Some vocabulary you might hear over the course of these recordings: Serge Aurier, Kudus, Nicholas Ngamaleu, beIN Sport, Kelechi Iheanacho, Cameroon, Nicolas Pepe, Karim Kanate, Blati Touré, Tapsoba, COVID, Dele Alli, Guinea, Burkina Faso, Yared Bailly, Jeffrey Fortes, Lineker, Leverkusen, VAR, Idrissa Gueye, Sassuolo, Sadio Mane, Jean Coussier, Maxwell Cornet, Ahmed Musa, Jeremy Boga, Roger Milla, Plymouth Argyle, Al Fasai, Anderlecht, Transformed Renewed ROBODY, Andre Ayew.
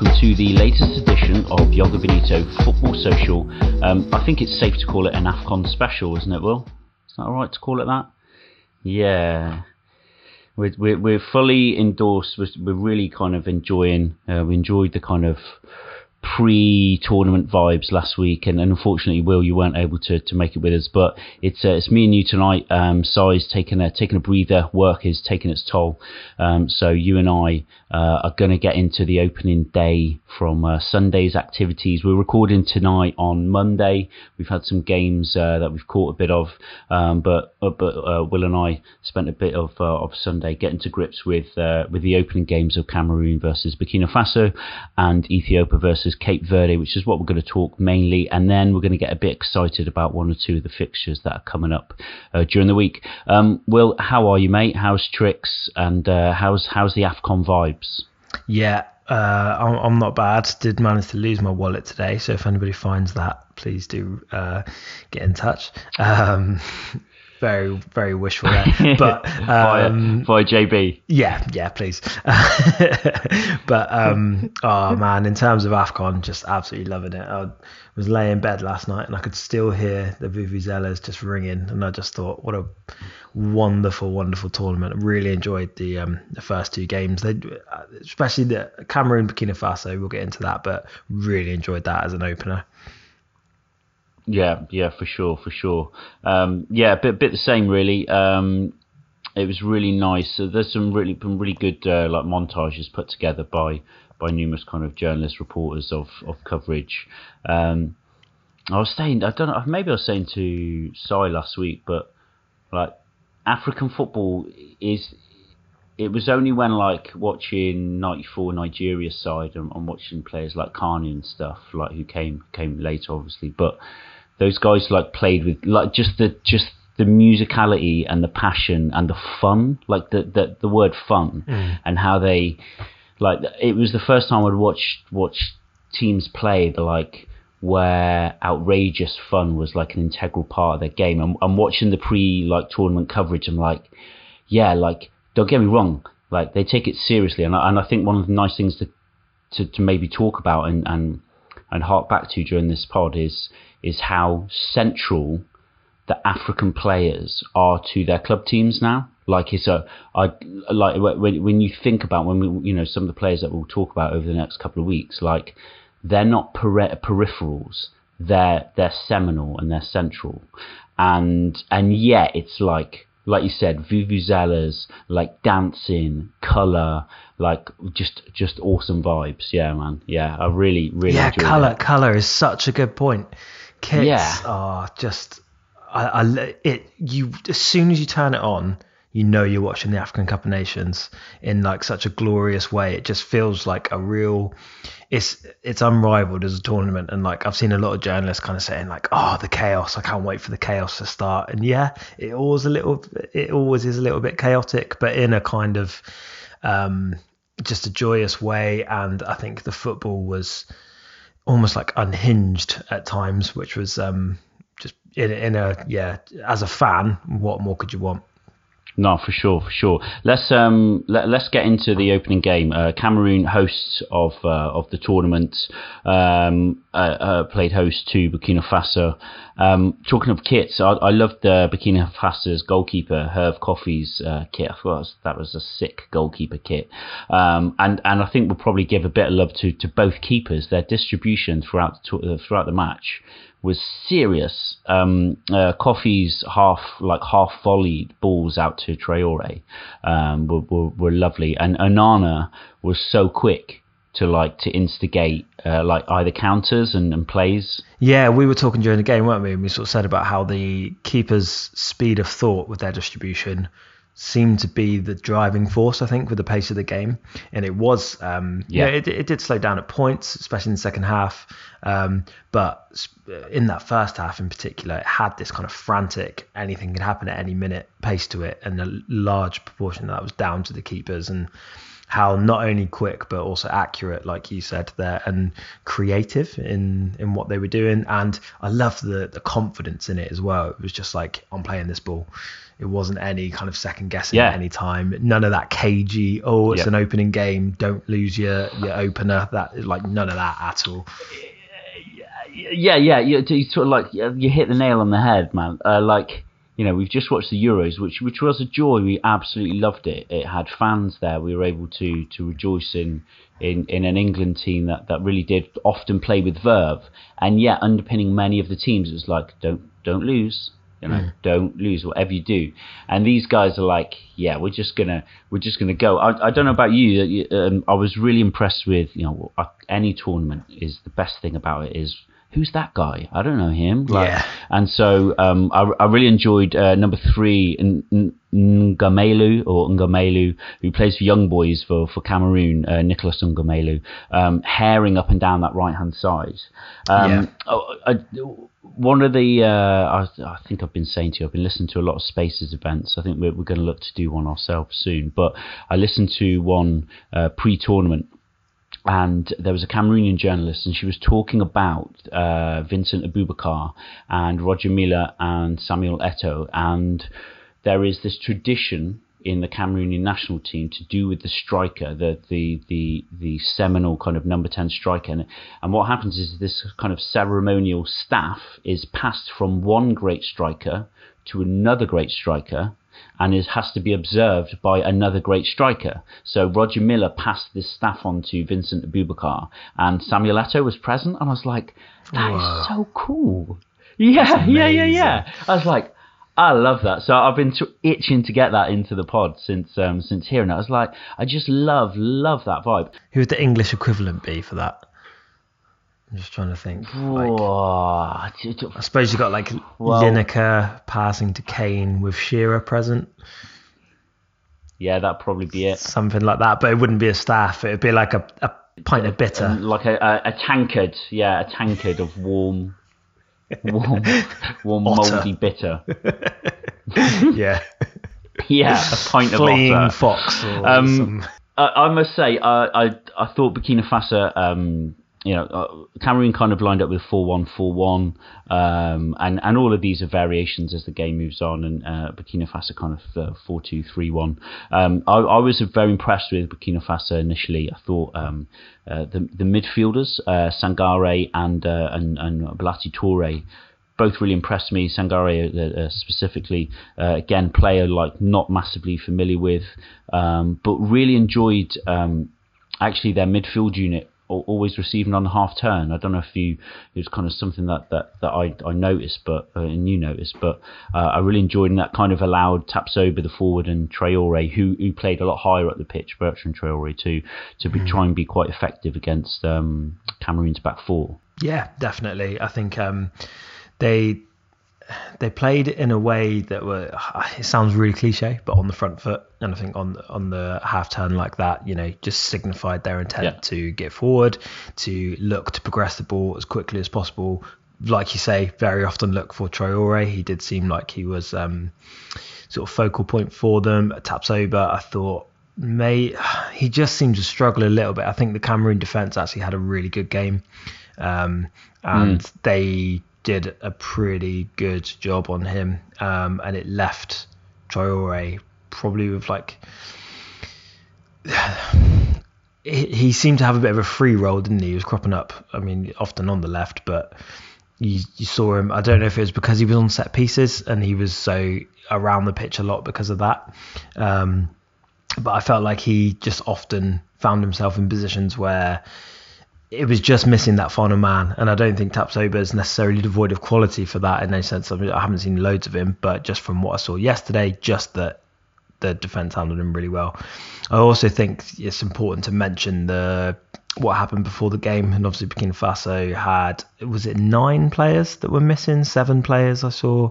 welcome to the latest edition of Yoga Benito Football Social. I think it's safe to call it an AFCON special, isn't it, Will? Is that alright to call it that? Yeah. We're fully endorsed. We're really kind of enjoying, we enjoyed the kind of pre-tournament vibes last week, and unfortunately, Will, you weren't able to make it with us, but it's me and you tonight. Sai's taking a breather, work is taking its toll, so you and I are going to get into the opening day from Sunday's activities. We're recording tonight on Monday. We've had some games that we've caught a bit of, but Will and I spent a bit of Sunday getting to grips with the opening games of Cameroon versus Burkina Faso and Ethiopia versus Cape Verde, which is what we're going to talk mainly, and then we're going to get a bit excited about one or two of the fixtures that are coming up during the week. Will, how are you, mate? How's tricks, and how's the AFCON vibes? Yeah, I'm not bad. Did manage to lose my wallet today, so if anybody finds that, please do get in touch. Very, very wishful there, but by JB. Yeah, please. But oh man, in terms of AFCON, just absolutely loving it. I was laying in bed last night and I could still hear the vuvuzelas just ringing, and I just thought, what a wonderful tournament. I really enjoyed the first two games. They, especially the Cameroon Burkina Faso. We'll get into that, but really enjoyed that as an opener. Yeah, for sure. A bit the same, really. It was really nice. So there's some really good like montages put together by numerous kind of journalists, reporters of coverage. I was saying to Sai last week, but like African football is. It was only when like watching '94 Nigeria side and watching players like Carney and stuff, like who came later, obviously, but. Those guys like played with like just the musicality and the passion and the fun, like the word fun, and how they like. It was the first time I'd watched teams play, but like where outrageous fun was like an integral part of their game. I'm watching the tournament coverage. I'm like, yeah, like don't get me wrong, like they take it seriously, and I think one of the nice things to maybe talk about and hark back to during this pod is how central the African players are to their club teams now. Like when you think about some of the players that we'll talk about over the next couple of weeks, like they're not peripherals, they're seminal and they're central, and yet it's like you said, vuvuzelas, like dancing, colour, like just awesome vibes. Yeah, man. Yeah, I really enjoyed colour. It. Colour is such a good point. Kits are just. You as soon as you turn it on, you know you're watching the African Cup of Nations in like such a glorious way. It just feels like a real. It's unrivaled as a tournament, and like I've seen a lot of journalists kind of saying like, oh, the chaos, I can't wait for the chaos to start. And yeah, it always is a little bit chaotic, but in a kind of just a joyous way. And I think the football was almost like unhinged at times, which was just in a as a fan, what more could you want? No, for sure. Let's get into the opening game. Cameroon, hosts of the tournament, played host to Burkina Faso. Talking of kits, I loved Burkina Faso's goalkeeper Herve Coffey's kit. I thought that was a sick goalkeeper kit. And I think we'll probably give a bit of love to both keepers. Their distribution throughout the match was serious. Coffey's half volleyed balls out to Traore were lovely, and Onana was so quick to instigate either counters and plays. Yeah, we were talking during the game, weren't we? And we sort of said about how the keeper's speed of thought with their distribution seemed to be the driving force, I think, with the pace of the game. And it was, it did slow down at points, especially in the second half. But in that first half in particular, it had this kind of frantic, anything could happen at any minute pace to it, and a large proportion of that was down to the keepers and how not only quick but also accurate, like you said there, and creative in what they were doing. And I love the confidence in it as well. It was just like, I'm playing this ball. It wasn't any kind of second guessing at any time. None of that cagey, oh, it's an opening game, don't lose your opener. That, like, none of that at all. Yeah. You sort of like, you hit the nail on the head, man. You know, we've just watched the Euros, which was a joy. We absolutely loved it. It had fans there. We were able to rejoice in an England team that really did often play with verve. And yet, underpinning many of the teams, it was like, don't lose. You know, don't lose whatever you do. And these guys are like, yeah, we're just gonna go. I don't know about you. I was really impressed with, you know, any tournament is the best thing about it is, who's that guy? I don't know him. And so I really enjoyed number 3, Ngamaleu, who plays for Young Boys for Cameroon, Nicholas Ngamaleu, herring up and down that right-hand side. One of the, I think I've been saying to you, I've been listening to a lot of Spaces events. I think we're going to look to do one ourselves soon. But I listened to one pre-tournament, and there was a Cameroonian journalist, and she was talking about Vincent Aboubakar and Roger Milla and Samuel Eto'o. And there is this tradition in the Cameroonian national team to do with the striker, the seminal kind of number 10 striker. And what happens is this kind of ceremonial staff is passed from one great striker to another great striker, and it has to be observed by another great striker. So Roger Miller passed this staff on to Vincent Aboubakar, and Samuel Eto'o was present, and I was like, that is so cool. Yeah. I was like, I love that. So I've been itching to get that into the pod since hearing it. I was like, I just love that vibe. Who would the English equivalent be for that? I'm just trying to think. Like, I suppose you got like Lineker passing to Kane with Shearer present. Yeah, that'd probably be it. Something like that, but it wouldn't be a staff. It'd be like a pint of bitter, like a tankard. Yeah, a tankard of warm mouldy bitter. yeah, a pint fleeing of otter. Fox. I must say, I thought Burkina Faso. You know, Cameroon kind of lined up with 4-1-4-1, and all of these are variations as the game moves on, and Burkina Faso kind of 4-2-3-1. I was very impressed with Burkina Faso initially. I thought the midfielders, Sangaré and Blati Touré, both really impressed me. Sangaré specifically, again, player like not massively familiar with, but really enjoyed actually their midfield unit. Always receiving on the half turn. I don't know if it was kind of something that I noticed, and you noticed, but I really enjoyed, and that kind of allowed Tapsoba the forward and Traore, who played a lot higher up the pitch, Bertrand Traore too, to be try and be quite effective against Cameroon's back four. Yeah, definitely. I think they played in a way that were, it sounds really cliche, but on the front foot. And I think on the half turn like that, you know, just signified their intent to get forward, to look to progress the ball as quickly as possible. Like you say, very often look for Traore. He did seem like he was sort of focal point for them. Tapsoba, I thought, he just seemed to struggle a little bit. I think the Cameroon defence actually had a really good game, and they did a pretty good job on him, and it left Traore probably with like he seemed to have a bit of a free roll, didn't he? He was cropping up, I mean, often on the left, but you saw him. I don't know if it was because he was on set pieces and he was so around the pitch a lot because of that, but I felt like he just often found himself in positions where it was just missing that final man. And I don't think Tapsoba is necessarily devoid of quality for that in any sense. I haven't seen loads of him, but just from what I saw yesterday, just that the defence handled him really well. I also think it's important to mention what happened before the game. And obviously Burkina Faso had, was it 9 players that were missing? 7 players I saw,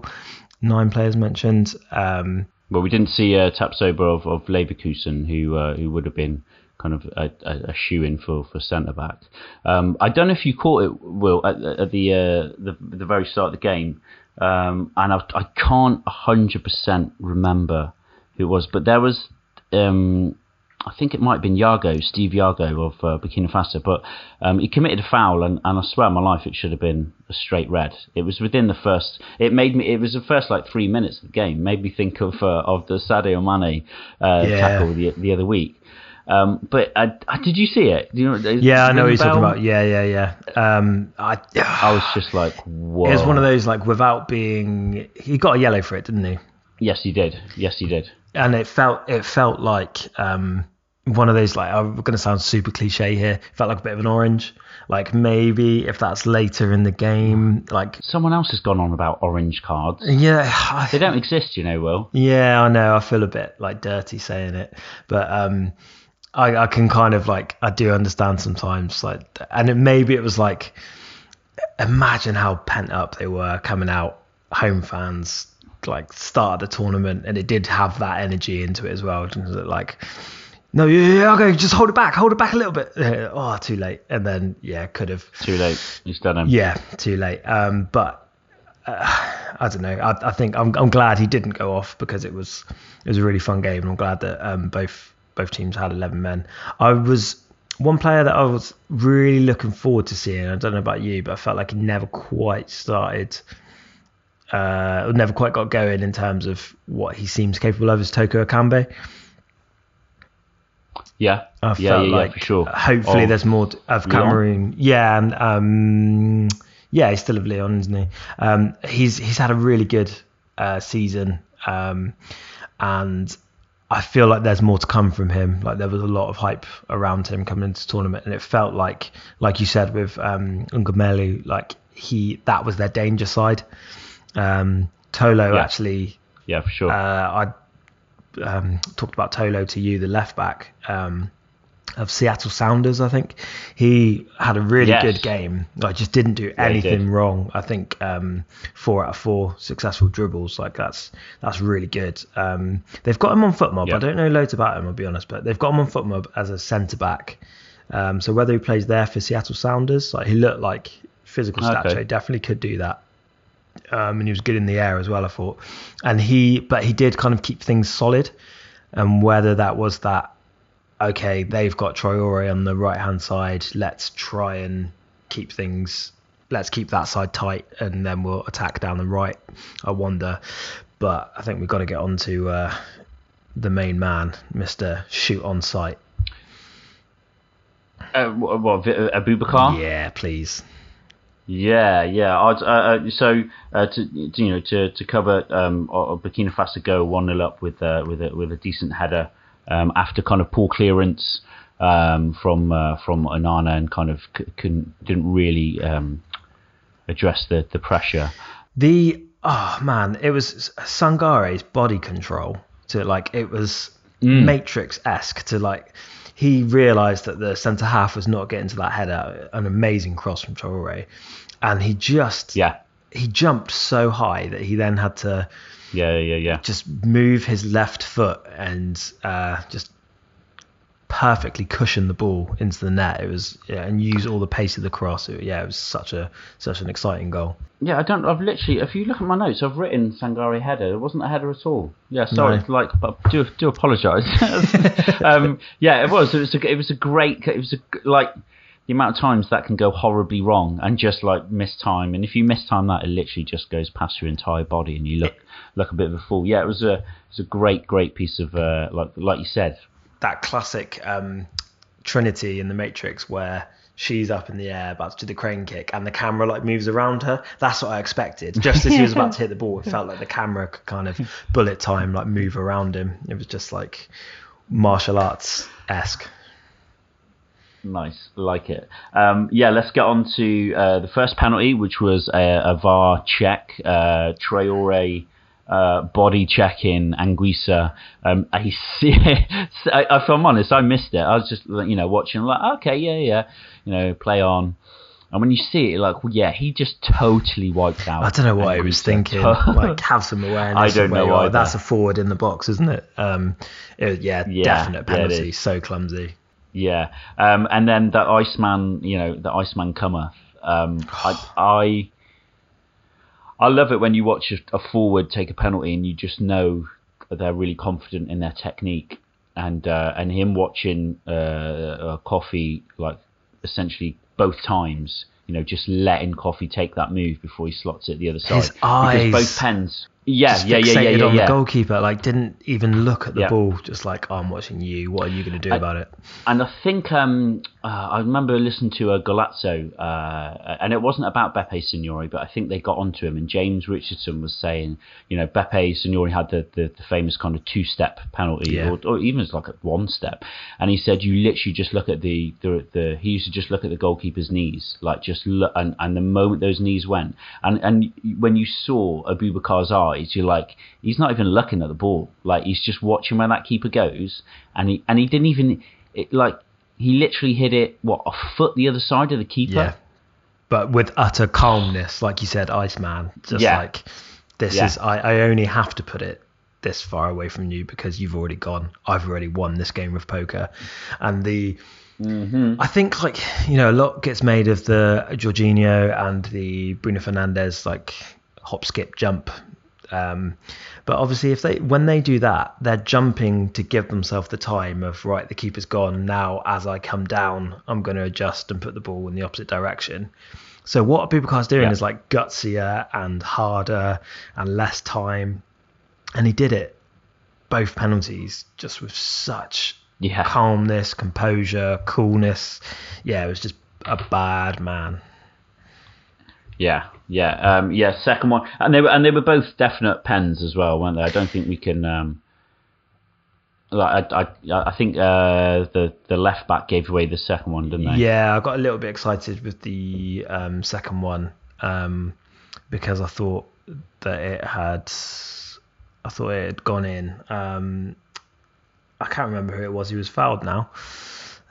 9 players mentioned. Well, we didn't see Tapsoba of Leverkusen, who would have been kind of a shoe-in for centre-back. I don't know if you caught it, Will, at the very start of the game, and I can't 100% remember who it was, but there was, I think it might have been Iago, Steve Iago of Burkina Faso, but he committed a foul, and I swear on my life it should have been a straight red. It was within the first, it was the first like 3 minutes of the game, made me think of the Sadio Mane tackle the other week. But did you see it? Do you know, yeah, I know what he's talking about. Yeah. I was just like, whoa. It was one of those, like, without being... He got a yellow for it, didn't he? Yes, he did. And it felt like one of those, like, I'm going to sound super cliche here. It felt like a bit of an orange. Like, maybe if that's later in the game, like... Someone else has gone on about orange cards. Yeah. They don't exist, you know, Will. Yeah, I know. I feel a bit, like, dirty saying it. But... I can kind of, like, I do understand sometimes, like, and maybe it was like, imagine how pent up they were coming out, home fans, like, start of the tournament, and it did have that energy into it as well. Like, no, yeah, okay, just hold it back a little bit. Oh, too late, and then could have too late. He's done him. Yeah, too late. But. I don't know. I think I'm glad he didn't go off, because it was a really fun game, and I'm glad that both teams had 11 men. I was one player that I was really looking forward to seeing. I don't know about you, but I felt like he never quite started, never quite got going in terms of what he seems capable of, is Toko Ekambi. Yeah, I felt like for sure. Hopefully there's more of Cameroon. Leon? Yeah, and he's still of Leon, isn't he? He's had a really good season, and I feel like there's more to come from him. Like, there was a lot of hype around him coming into the tournament, and it felt like you said with Ngamaleu, like that was their danger side. Tolo actually, yeah, for sure. I talked about Tolo to you, the left back of Seattle Sounders. I think he had a really good game. Like, just didn't do anything wrong. I think 4 out of 4 successful dribbles. Like, that's really good. They've got him on FootMob. I don't know loads about him, I'll be honest, but they've got him on FootMob as a centre back. So whether he plays there for Seattle Sounders, like, he looked like physical stature, he definitely could do that. And he was good in the air as well, I thought. And he did kind of keep things solid. And whether that was that, okay, they've got Traore on the right-hand side, let's try and keep things... Let's keep that side tight, and then we'll attack down the right, I wonder. But I think we've got to get on to the main man, Mr. Shoot on Sight. Aboubakar? Yeah, please. Yeah. To cover Burkina Faso go 1-0 up with a decent header. After kind of poor clearance from Onana, and kind of didn't really address the pressure. It was Sangare's body control to, like, it was Matrix-esque to, like, he realised that the centre half was not getting to that header. An amazing cross from Traore, and he just he jumped so high that he then had to. Just move his left foot and just perfectly cushion the ball into the net. It was and use all the pace of the cross. It was such an exciting goal. Yeah, I've literally, if you look at my notes, I've written Sangaré header. It wasn't a header at all. Yeah, sorry. No. Like, but do apologise. It was. It was a great. It was a, like. The amount of times that can go horribly wrong, and just, like, miss time, and if you miss time that, it literally just goes past your entire body, and you look a bit of a fool. Yeah, it was a great piece of like you said, that classic Trinity in the Matrix where she's up in the air about to do the crane kick, and the camera, like, moves around her. That's what I expected. Just as he was about to hit the ball, it felt like the camera could kind of bullet time, like, move around him. It was just like martial arts esque. Nice, like it. Let's get on to the first penalty, which was a VAR check. Traore body checking Anguissa. If I'm honest, I missed it. I was just watching, like, okay, play on. And when you see it, like, well, yeah, he just totally wiped out. I don't know what he was thinking. Like, have some awareness. I don't know either. That's a forward in the box, isn't it? Definite penalty. So clumsy. Yeah, and then the Iceman, you know, the Iceman cometh. I love it when you watch a forward take a penalty and you just know they're really confident in their technique, and him watching Coffey like essentially both times, you know, just letting Coffey take that move before he slots it the other side. His eyes, because both pens. Yeah. On the goalkeeper, like didn't even look at the ball, just like, oh, I'm watching you. What are you going to do about it? And I think I remember listening to a Golazzo, and it wasn't about Beppe Signori, but I think they got onto him. And James Richardson was saying, you know, Beppe Signori had the famous kind of two-step penalty, or even it's like a one-step. And he said, you literally just look at he used to just look at the goalkeeper's knees, like just look, and the moment those knees went, and when you saw Aboubakar's eye. You're like, he's not even looking at the ball, like he's just watching where that keeper goes, and he didn't even he literally hit it a foot the other side of the keeper, but with utter calmness, like you said, Iceman, just like this is I only have to put it this far away from you because you've already gone. I've already won this game of poker, and the. Mm-hmm. I think a lot gets made of the Jorginho and the Bruno Fernandes like hop skip jump. But obviously when they do that, they're jumping to give themselves the time of, right, the keeper's gone, now as I come down I'm going to adjust and put the ball in the opposite direction. So what Aboubakar's doing is like gutsier and harder and less time, and he did it both penalties just with such calmness, composure, coolness. It was just a bad man. Second one, and they were both definite pens as well, weren't they? I don't think we can. I think the left back gave away the second one, didn't they? Yeah, I got a little bit excited with the second one because I thought that it had gone in. I can't remember who it was. He was fouled now.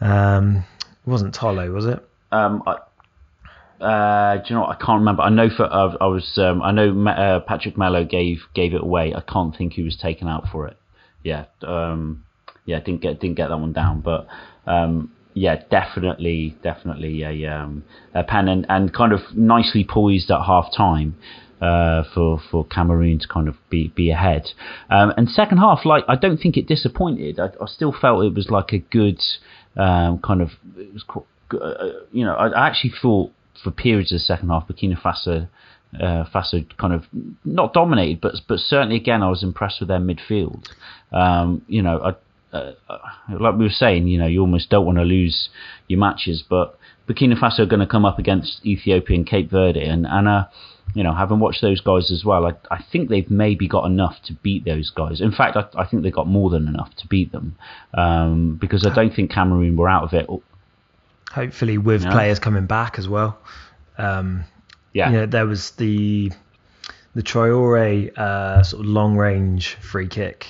It wasn't Tolo, was it? Do you know what? I can't remember. I know Patrick Mello gave it away. I can't think who was taken out for it. Didn't get that one down, but definitely a pen and kind of nicely poised at half time for Cameroon to kind of be ahead. And second half, I don't think it disappointed. I still felt it was like a good kind of it was I actually thought. For periods of the second half, Burkina Faso kind of not dominated, but certainly again I was impressed with their midfield. Like we were saying, you almost don't want to lose your matches, but Burkina Faso are going to come up against Ethiopia and Cape Verde, and having watched those guys as well, I think they've maybe got enough to beat those guys. In fact, I think they got more than enough to beat them because I don't think Cameroon were out of it. Hopefully with players coming back as well. There was the Traore sort of long range free kick,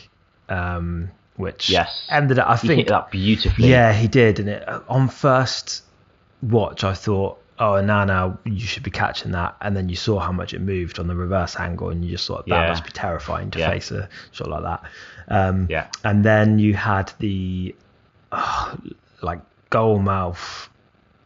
which ended up, I think, he hit that beautifully. Yeah, he did. And it, on first watch, I thought, oh, Onana, you should be catching that. And then you saw how much it moved on the reverse angle, and you just thought, that must be terrifying to face a shot like that. And then you had the goal mouth.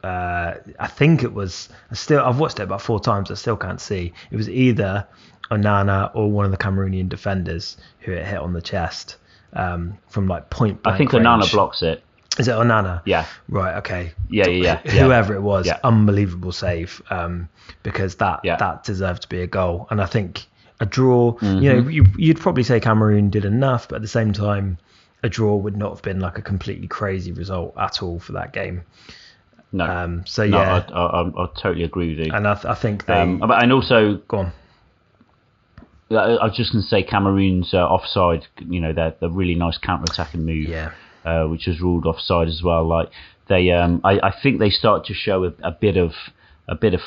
I think it was. I've watched it about 4 times. I still can't see. It was either Onana or one of the Cameroonian defenders who it hit on the chest from point blank. I think range. Onana blocks it. Is it Onana? Yeah. Right. Okay. Yeah. Whoever it was, unbelievable save. Because that deserved to be a goal. And I think a draw. Mm-hmm. You'd probably say Cameroon did enough, but at the same time. A draw would not have been a completely crazy result at all for that game. No. I totally agree with you. And I think they. And also, go on. I was just going to say Cameroon's offside. Their really nice counter-attacking move, which was ruled offside as well. They, I think they start to show a bit of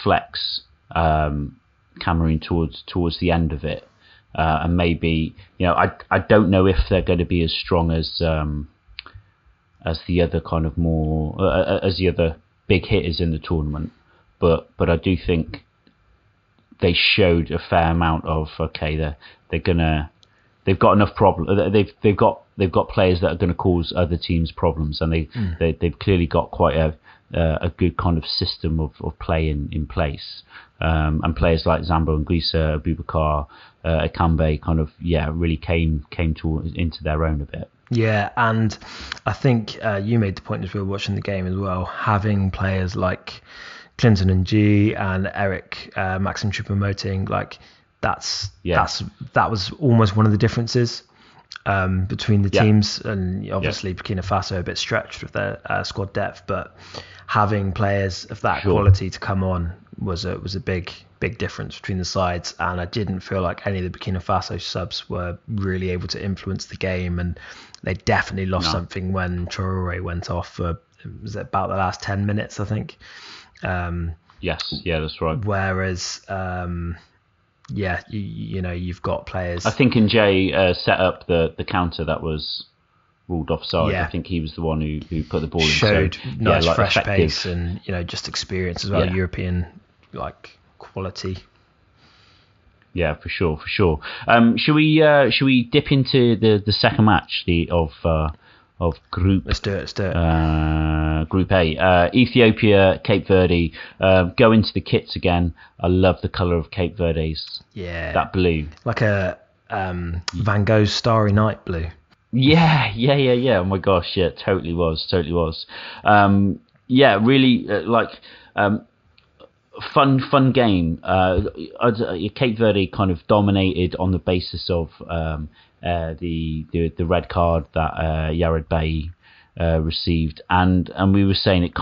flex, Cameroon towards the end of it. And maybe, I don't know if they're going to be as strong as the other kind of more as the other big hitters in the tournament, but I do think they showed a fair amount of they're gonna they've got enough problem. They've got players that are going to cause other teams problems, and they've clearly got quite a good kind of system of play in place. And players like Zambo Guisa, Aboubakar, Ekambi kind of really came into their own a bit. Yeah, and I think you made the point as we were watching the game as well, having players like Clinton N'Jie and Eric Maxim Choupo-Moting, like that was almost one of the differences between the teams. And obviously Burkina Faso a bit stretched with their squad depth, but having players of that quality to come on was a big difference between the sides. And I didn't feel like any of the Burkina Faso subs were really able to influence the game, and they definitely lost something when Traore went off for about the last 10 minutes, I think. That's right. Whereas you've got players. I think N'Jie set up the counter that was ruled offside. Yeah. I think he was the one who put the ball in. Showed nice fresh effective pace and just experience as well. Yeah. European quality. Yeah, for sure. Should we dip into the second match of group? Let's do it. Group A, Ethiopia, Cape Verde. Go into the kits again. I love the colour of Cape Verde's. Yeah, that blue, like a Van Gogh's Starry Night blue. Yeah. Oh my gosh, yeah, totally was. Really fun game. Cape Verde kind of dominated on the basis of the red card that Yared Bailly received, and we were saying it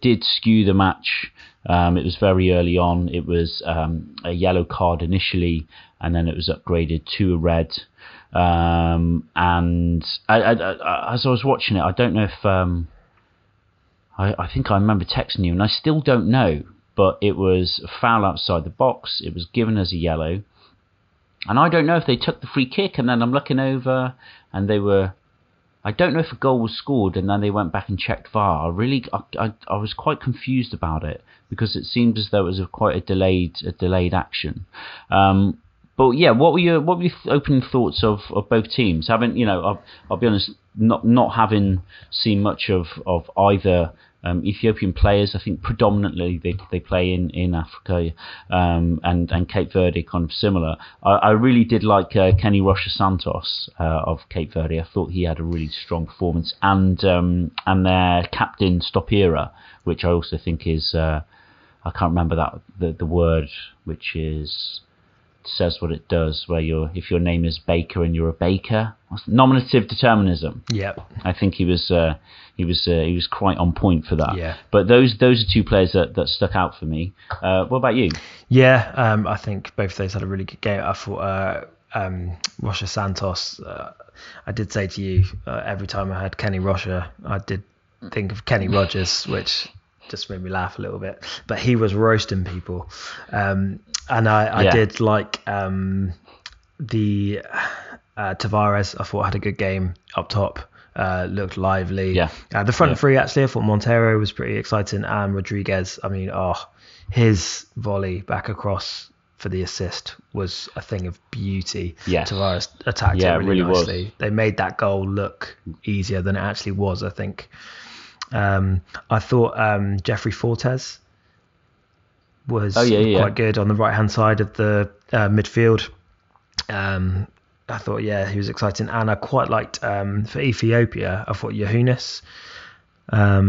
did skew the match. It was very early on. It was a yellow card initially, and then it was upgraded to a red. And I, as I was watching it, I don't know if I think I remember texting you, and I still don't know, but it was a foul outside the box. It was given as a yellow. And I don't know if they took the free kick, and then I'm looking over, and they were. I don't know if a goal was scored, and then they went back and checked VAR. I was quite confused about it, because it seemed as though it was a delayed action. But yeah, what were your opening thoughts of both teams? I'll be honest, not having seen much of either. Ethiopian players, I think predominantly they play in Africa, and Cape Verde kind of similar. I really did like Kenny Rocha Santos of Cape Verde. I thought he had a really strong performance, and their captain Stopira, which I also think is I can't remember the word, which is says what it does, where if your name is Baker and you're a baker. Nominative determinism. Yep. I think he was quite on point for that. Yeah. But those are two players that stuck out for me. What about you? Yeah, I think both of those had a really good game. I thought Rocha Santos. I did say to you every time I heard Kenny Rocha, I did think of Kenny Rogers, which just made me laugh a little bit. But he was roasting people, and I did like the. Tavares, I thought, had a good game up top, looked lively. Yeah. The front three, actually, I thought Montero was pretty exciting, and Rodriguez, I mean, his volley back across for the assist was a thing of beauty. Yes. Tavares attacked it really nicely. Was. They made that goal look easier than it actually was, I think. I thought Jeffrey Fortes was quite good on the right-hand side of the midfield. I thought, he was exciting. And I quite liked, for Ethiopia, I thought Yohannis. In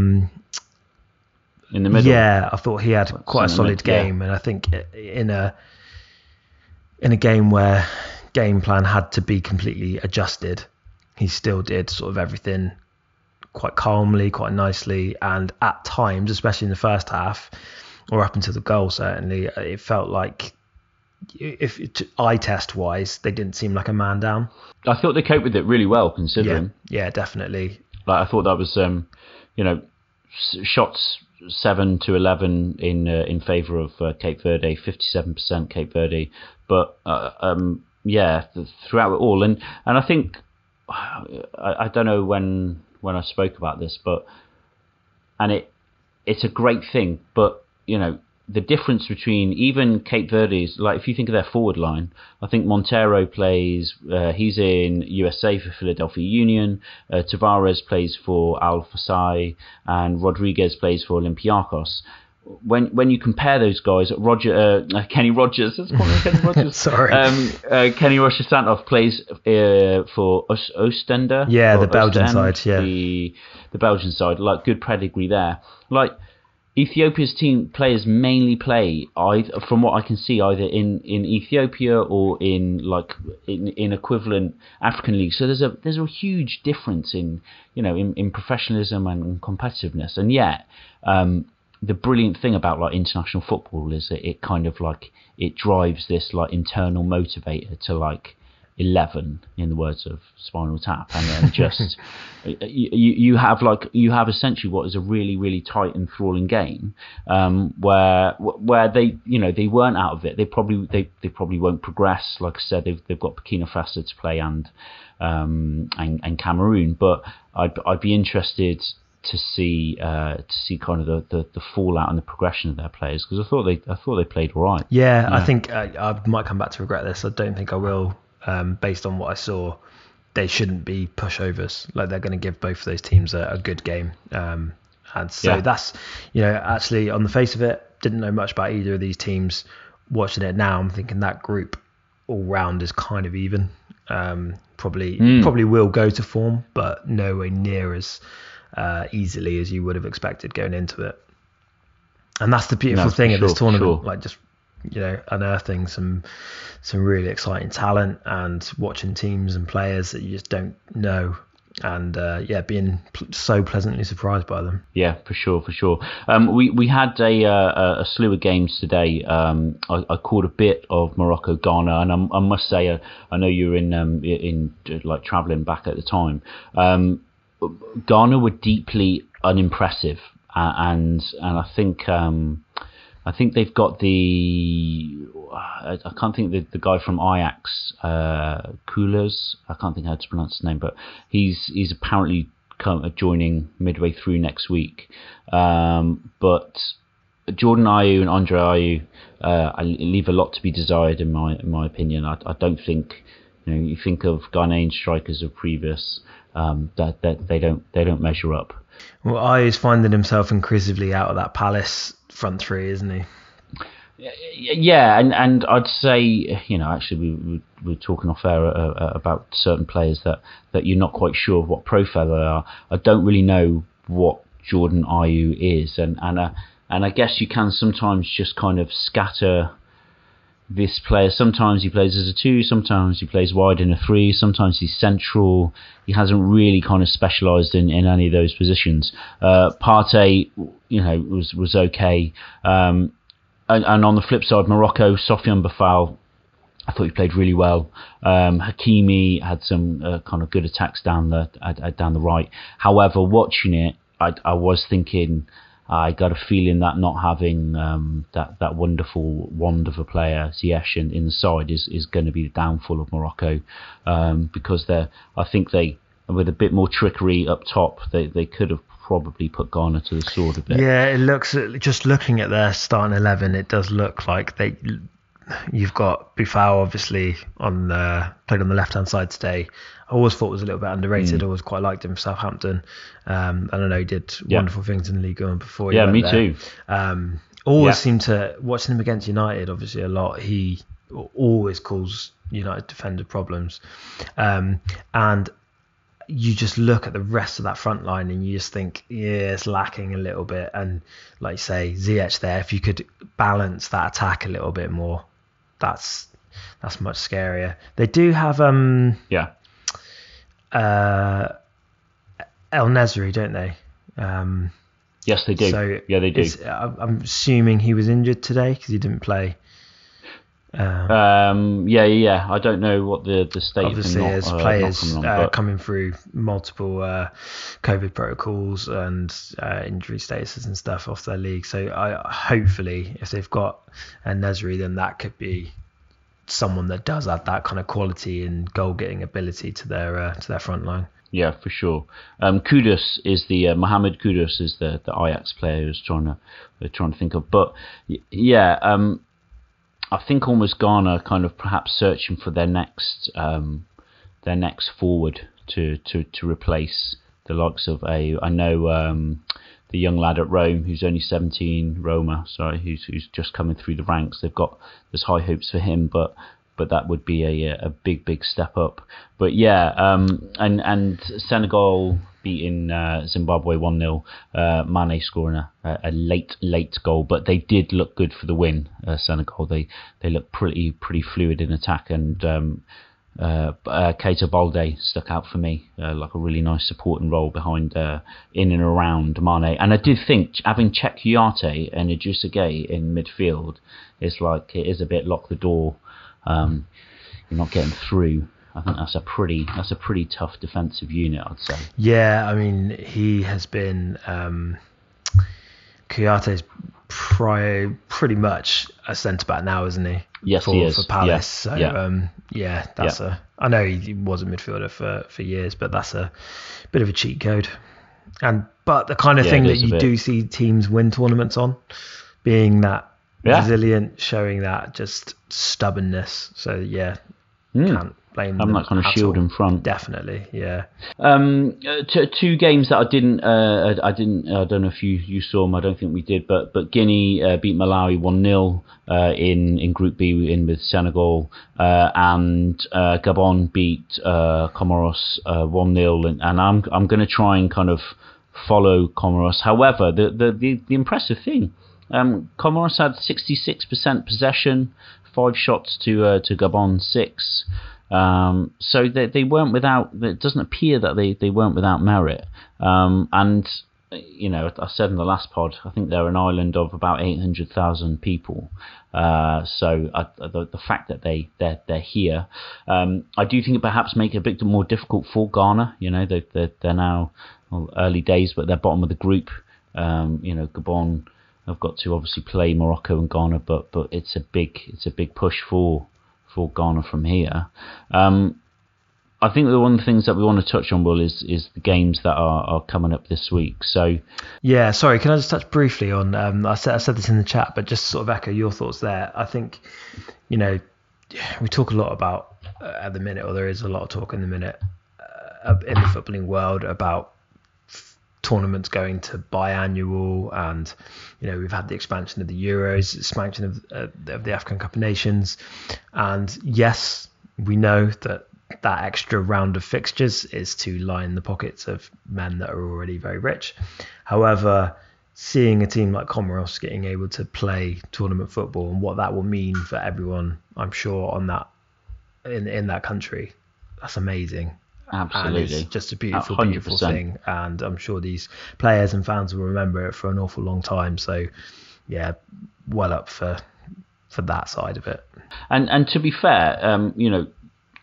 the middle? Yeah, I thought he had quite a solid game. And I think in a game where game plan had to be completely adjusted, he still did sort of everything quite calmly, quite nicely. And at times, especially in the first half, or up until the goal certainly, it felt like, if eye test wise, they didn't seem like a man down. I thought they coped with it really well, considering. Yeah, definitely. I thought that was, shots 7 to 11 in favour of Cape Verde, 57% Cape Verde. But throughout it all, and I think I don't know when I spoke about this, but it's a great thing, but the difference between even Cape Verde's, like if you think of their forward line, I think Montero plays, he's in USA for Philadelphia Union, Tavares plays for Al Fasai, and Rodriguez plays for Olympiacos. When you compare those guys, Kenny Rogers. Sorry. Kenny Rocha Santos plays for Oostende. Yeah, the Belgian side. Yeah, the Belgian side. Like good pedigree there. Like Ethiopia's team players mainly play either, from what I can see, either in Ethiopia or in like in equivalent African leagues. So there's a huge difference in, you know, in professionalism and competitiveness, and yet. The brilliant thing about like international football is that it kind of like it drives this like internal motivator to like 11, in the words of Spinal Tap, and then just you have essentially what is a really really tight enthralling game where they, you know, they weren't out of it. They probably won't progress. Like I said, they've got Burkina Faso to play and Cameroon, but I'd be interested to see kind of the fallout and the progression of their players, because I thought they played all right. Yeah, yeah. I think I might come back to regret this. I don't think I will. Based on what I saw, they shouldn't be pushovers. Like they're going to give both of those teams a good game. And so yeah. That's, you know, actually on the face of it, didn't know much about either of these teams. Watching it now, I'm thinking that group all round is kind of even. Probably will go to form, but nowhere near as easily as you would have expected going into it, and that's the beautiful thing at this tournament. Sure. Like just, you know, unearthing some really exciting talent and watching teams and players that you just don't know, and being so pleasantly surprised by them. Yeah, for sure. We had a slew of games today. I caught a bit of Morocco Ghana, and I must say I know you were in like travelling back at the time. Ghana were deeply unimpressive, and I think they've got I can't think the guy from Ajax, Kudus. I can't think how to pronounce his name, but he's apparently joining midway through next week. But Jordan Ayew and Andre Ayew leave a lot to be desired in my opinion. I don't think, you know, you think of Ghanaian strikers of previous. That they don't measure up. Well, Ayew's finding himself increasingly out of that Palace front three, isn't he? Yeah, and I'd say, you know, actually we were talking off air about certain players that you're not quite sure what profile they are. I don't really know what Jordan Ayew is, and I guess you can sometimes just kind of scatter this player. Sometimes he plays as a 2, sometimes he plays wide in a 3, sometimes he's central. He hasn't really kind of specialised in any of those positions. Partey, you know, was okay. And on the flip side, Morocco, Sofiane Bafal, I thought he played really well. Hakimi had some kind of good attacks down the right. However, watching it, I was thinking, I got a feeling that not having that wonderful wand of a player, Ziyech, in the side is going to be the downfall of Morocco, because I think they with a bit more trickery up top, they could have probably put Ghana to the sword a bit. Yeah, it looks, just looking at their starting 11, it does look like they. You've got Bufau obviously played on the left hand side today. I always thought was a little bit underrated. I always quite liked him for Southampton. And I know he did wonderful things in Ligue 1 before. Yeah, me too. Always seemed to, watching him against United obviously a lot, he always caused United defender problems. And you just look at the rest of that front line and you just think, yeah, it's lacking a little bit. And like you say, Ziyech there, if you could balance that attack a little bit more, that's much scarier. They do have El Nesri, don't they? Yes, they do. So yeah, they do. I'm assuming he was injured today because he didn't play. I don't know what the state obviously is. Players coming through multiple COVID protocols and injury statuses and stuff off their league. So I hopefully if they've got a Nesri, then that could be someone that does add that kind of quality and goal getting ability to their front line. Yeah, for sure. Kudus is the Mohamed Kudus is the Ajax player who's trying to think of. But yeah, I think almost Ghana kind of perhaps searching for their next forward to replace the likes of Ayew. I know the young lad at Rome who's only 17, Roma, sorry, who's just coming through the ranks. There's high hopes for him, but that would be a big step up. But yeah, and Senegal beating Zimbabwe 1-0, Mane scoring a late goal, but they did look good for the win. Senegal, they looked pretty fluid in attack, and Keita Balde stuck out for me, like a really nice supporting role behind, in and around Mane. And I did think having Cheikh Kouyaté and Idrissa Gueye in midfield is a bit lock the door. You're not getting through. I think that's a pretty tough defensive unit, I'd say. Yeah, I mean, he has been Kouyaté's pretty much a centre back now, isn't he? Yes, he is. For Palace. Yeah. So yeah. I know he was a midfielder for years, but that's a bit of a cheat code. But the kind of thing that you do see teams win tournaments on, being that. Yeah. Resilient, showing that just stubbornness. So yeah, can't blame them. I'm not going to shield in front. Definitely, yeah. Two games that I didn't. I don't know if you saw them. I don't think we did. But Guinea beat Malawi 1-0 in Group B with Senegal, and Gabon beat Comoros 1-0. And I'm going to try and kind of follow Comoros. However, the impressive thing. Comoros had 66% possession, 5 shots to Gabon 6. So they weren't without. It doesn't appear that they weren't without merit. And you know, I said in the last pod, I think they're an island of about 800,000 people. So the fact that they're here, I do think it perhaps make it a bit more difficult for Ghana. You know, they're now early days, but they're bottom of the group. You know, Gabon. I've got to obviously play Morocco and Ghana, but it's a big push for Ghana from here. I think one of the things that we want to touch on, Will, is the games that are coming up this week. So yeah, sorry, can I just touch briefly on? I said this in the chat, but just to sort of echo your thoughts there. I think, you know, we talk a lot about at the minute, or there is a lot of talk in the minute in the footballing world about tournaments going to biannual, and you know, we've had the expansion of the Euros, expansion of the AFCON Cup of Nations, and yes, we know that extra round of fixtures is to line the pockets of men that are already very rich. However, seeing a team like Comoros getting able to play tournament football and what that will mean for everyone, I'm sure on that in that country, that's amazing. Absolutely. And it's just a beautiful thing, and I'm sure these players and fans will remember it for an awful long time. So yeah, well up for that side of it. And to be fair, you know,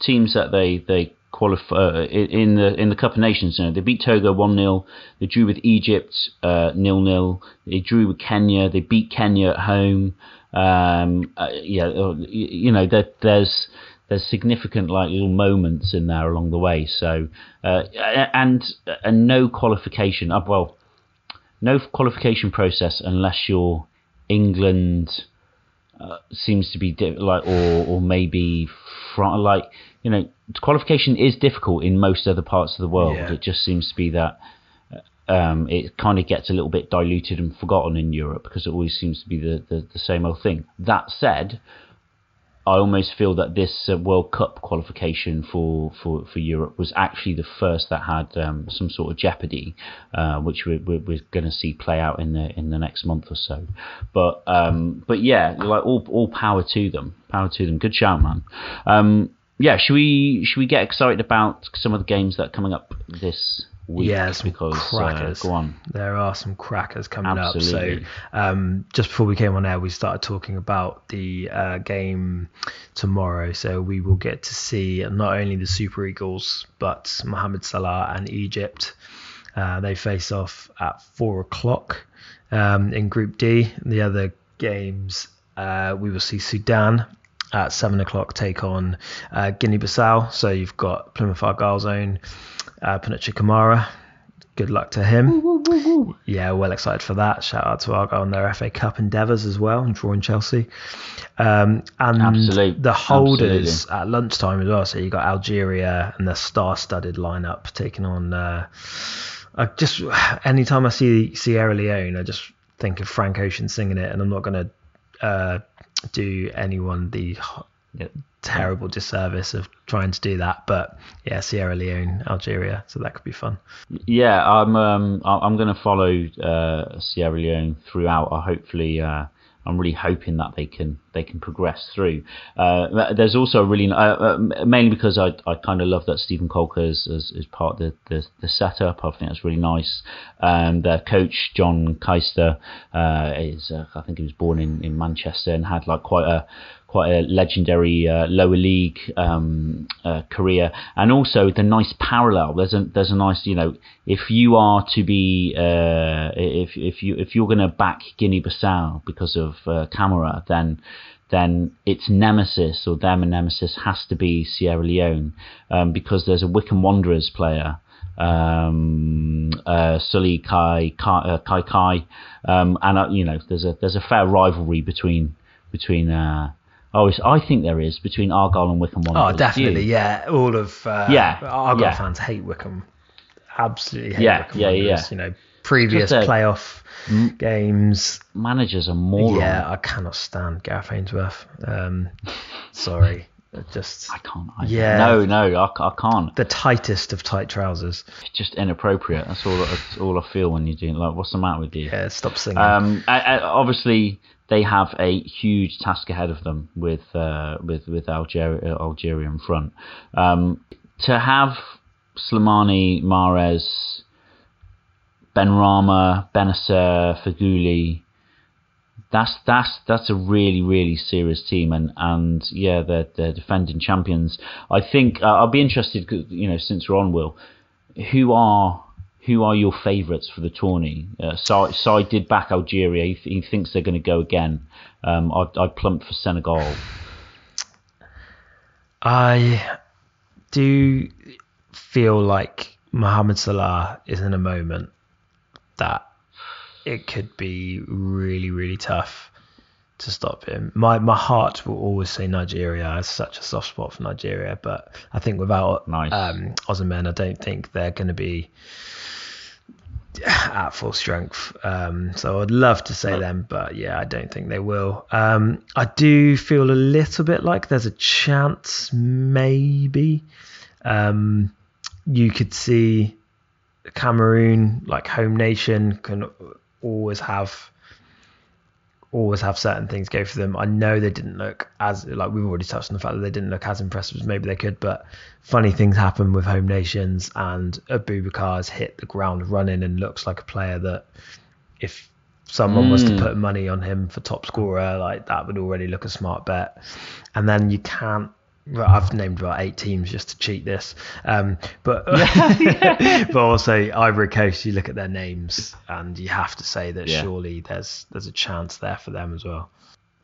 teams that they qualify in the Cup of Nations, you know, they beat Togo 1-0, they drew with Egypt 0-0, they drew with Kenya, they beat Kenya at home. You know, there's significant like little moments in there along the way. So and no qualification no qualification process unless you're England, seems to be or maybe France. Like, you know, qualification is difficult in most other parts of the world. Yeah. It just seems to be that it kind of gets a little bit diluted and forgotten in Europe because it always seems to be the same old thing. That said, I almost feel that this World Cup qualification for Europe was actually the first that had some sort of jeopardy, which we're going to see play out in the next month or so. But yeah, like all power to them. Power to them. Good shout, man. Yeah, should we get excited about some of the games that are coming up this week? Yeah, because crackers. Go on. There are some crackers coming Absolutely. Up. So just before we came on air, we started talking about the game tomorrow. So we will get to see not only the Super Eagles, but Mohamed Salah and Egypt. They face off at 4:00 in Group D. The other games, we will see Sudan at 7 o'clock take on Guinea-Bissau. So you've got Plymouth Argyle zone, Panache Kamara. Good luck to him. Woo, woo, woo, woo. Yeah, well excited for that. Shout out to Argyle on their FA Cup endeavours as well, and drawing Chelsea. And the holders at lunchtime as well. So you got Algeria and the star-studded lineup taking on. I just anytime I see Sierra Leone, I just think of Frank Ocean singing it, and I'm not going to do anyone the terrible disservice of trying to do that, but yeah, Sierra Leone, Algeria, so that could be fun. Yeah, I'm going to follow Sierra Leone throughout. I'm really hoping that they can progress through. There's also a really mainly because I kind of love that Stephen Kolker is part of the setup. I think that's really nice. Their coach John Keister is I think he was born in Manchester and had like quite a legendary lower league career, and also the nice parallel. There's a nice, you know, if you are to be if you're going to back Guinea-Bissau because of Camara, then its nemesis or their nemesis has to be Sierra Leone, because there's a Wycombe Wanderers player. Sully Kai, and you know, there's a fair rivalry between. I think there is between Argyle and Wycombe Wanderers. Oh, definitely, yeah. All of Argyle fans hate Wycombe. Absolutely hate Wycombe Wanderers. You know, previous playoff games. Managers are morons. Yeah, I cannot stand Gareth Ainsworth. Sorry. I can't. The tightest of tight trousers. It's just inappropriate. That's all I feel when you're doing. Like, what's the matter with you? Yeah, stop singing. Obviously, they have a huge task ahead of them with Algeria in front. To have Slimani, Mahrez, Benrahma, Benacer, Feghouli. That's a really, really serious team, and yeah, they're defending champions. I think I'll be interested, you know, since we're on, Will, who are your favourites for the tourney? Sai did back Algeria. He thinks they're going to go again. I plumped for Senegal. I do feel like Mohamed Salah is in a moment that it could be really, really tough to stop him. My heart will always say Nigeria. It's such a soft spot for Nigeria, but I think without Osimhen, I don't think they're going to be at full strength. So I'd love to say them, but yeah, I don't think they will. I do feel a little bit like there's a chance, maybe. You could see Cameroon, like home nation, can always have certain things go for them. I know they didn't look as, like we've already touched on the fact that they didn't look as impressive as maybe they could, but funny things happen with home nations, and Aboubakar's hit the ground running and looks like a player that if someone was to put money on him for top scorer, like that would already look a smart bet. And then you can't, I've named about 8 teams just to cheat this, but also Ivory Coast. You look at their names, and you have to say that surely there's a chance there for them as well.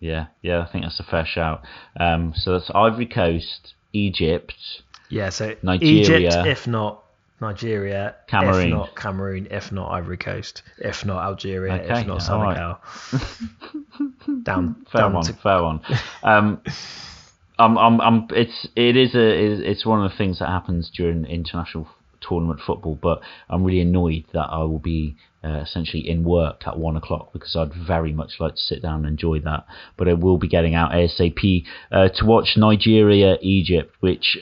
Yeah, I think that's a fair shout. So that's Ivory Coast, Egypt. Yeah, so Nigeria, Egypt, if not Nigeria, Cameroon. If not Cameroon, if not Ivory Coast, if not Algeria, if not Senegal. Right. Fair one. It's one of the things that happens during international tournament football, but I'm really annoyed that I will be essentially in work at 1 o'clock, because I'd very much like to sit down and enjoy that, but I will be getting out ASAP to watch Nigeria, Egypt, which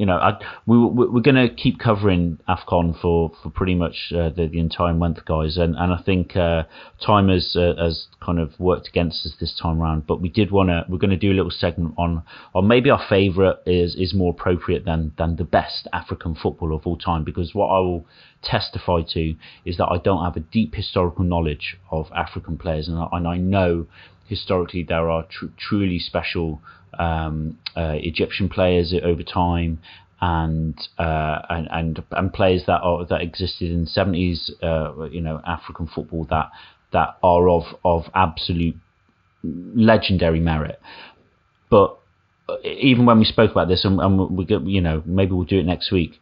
you know, we're going to keep covering AFCON for pretty much the entire month, guys. And I think time has kind of worked against us this time round. But we're going to do a little segment on maybe our favourite is more appropriate than the best African footballer of all time. Because what I will testify to is that I don't have a deep historical knowledge of African players. And I know historically there are truly special Egyptian players over time, and players that existed in the 70s, you know, African football that are of absolute legendary merit. But even when we spoke about this, and we get, you know, maybe we'll do it next week.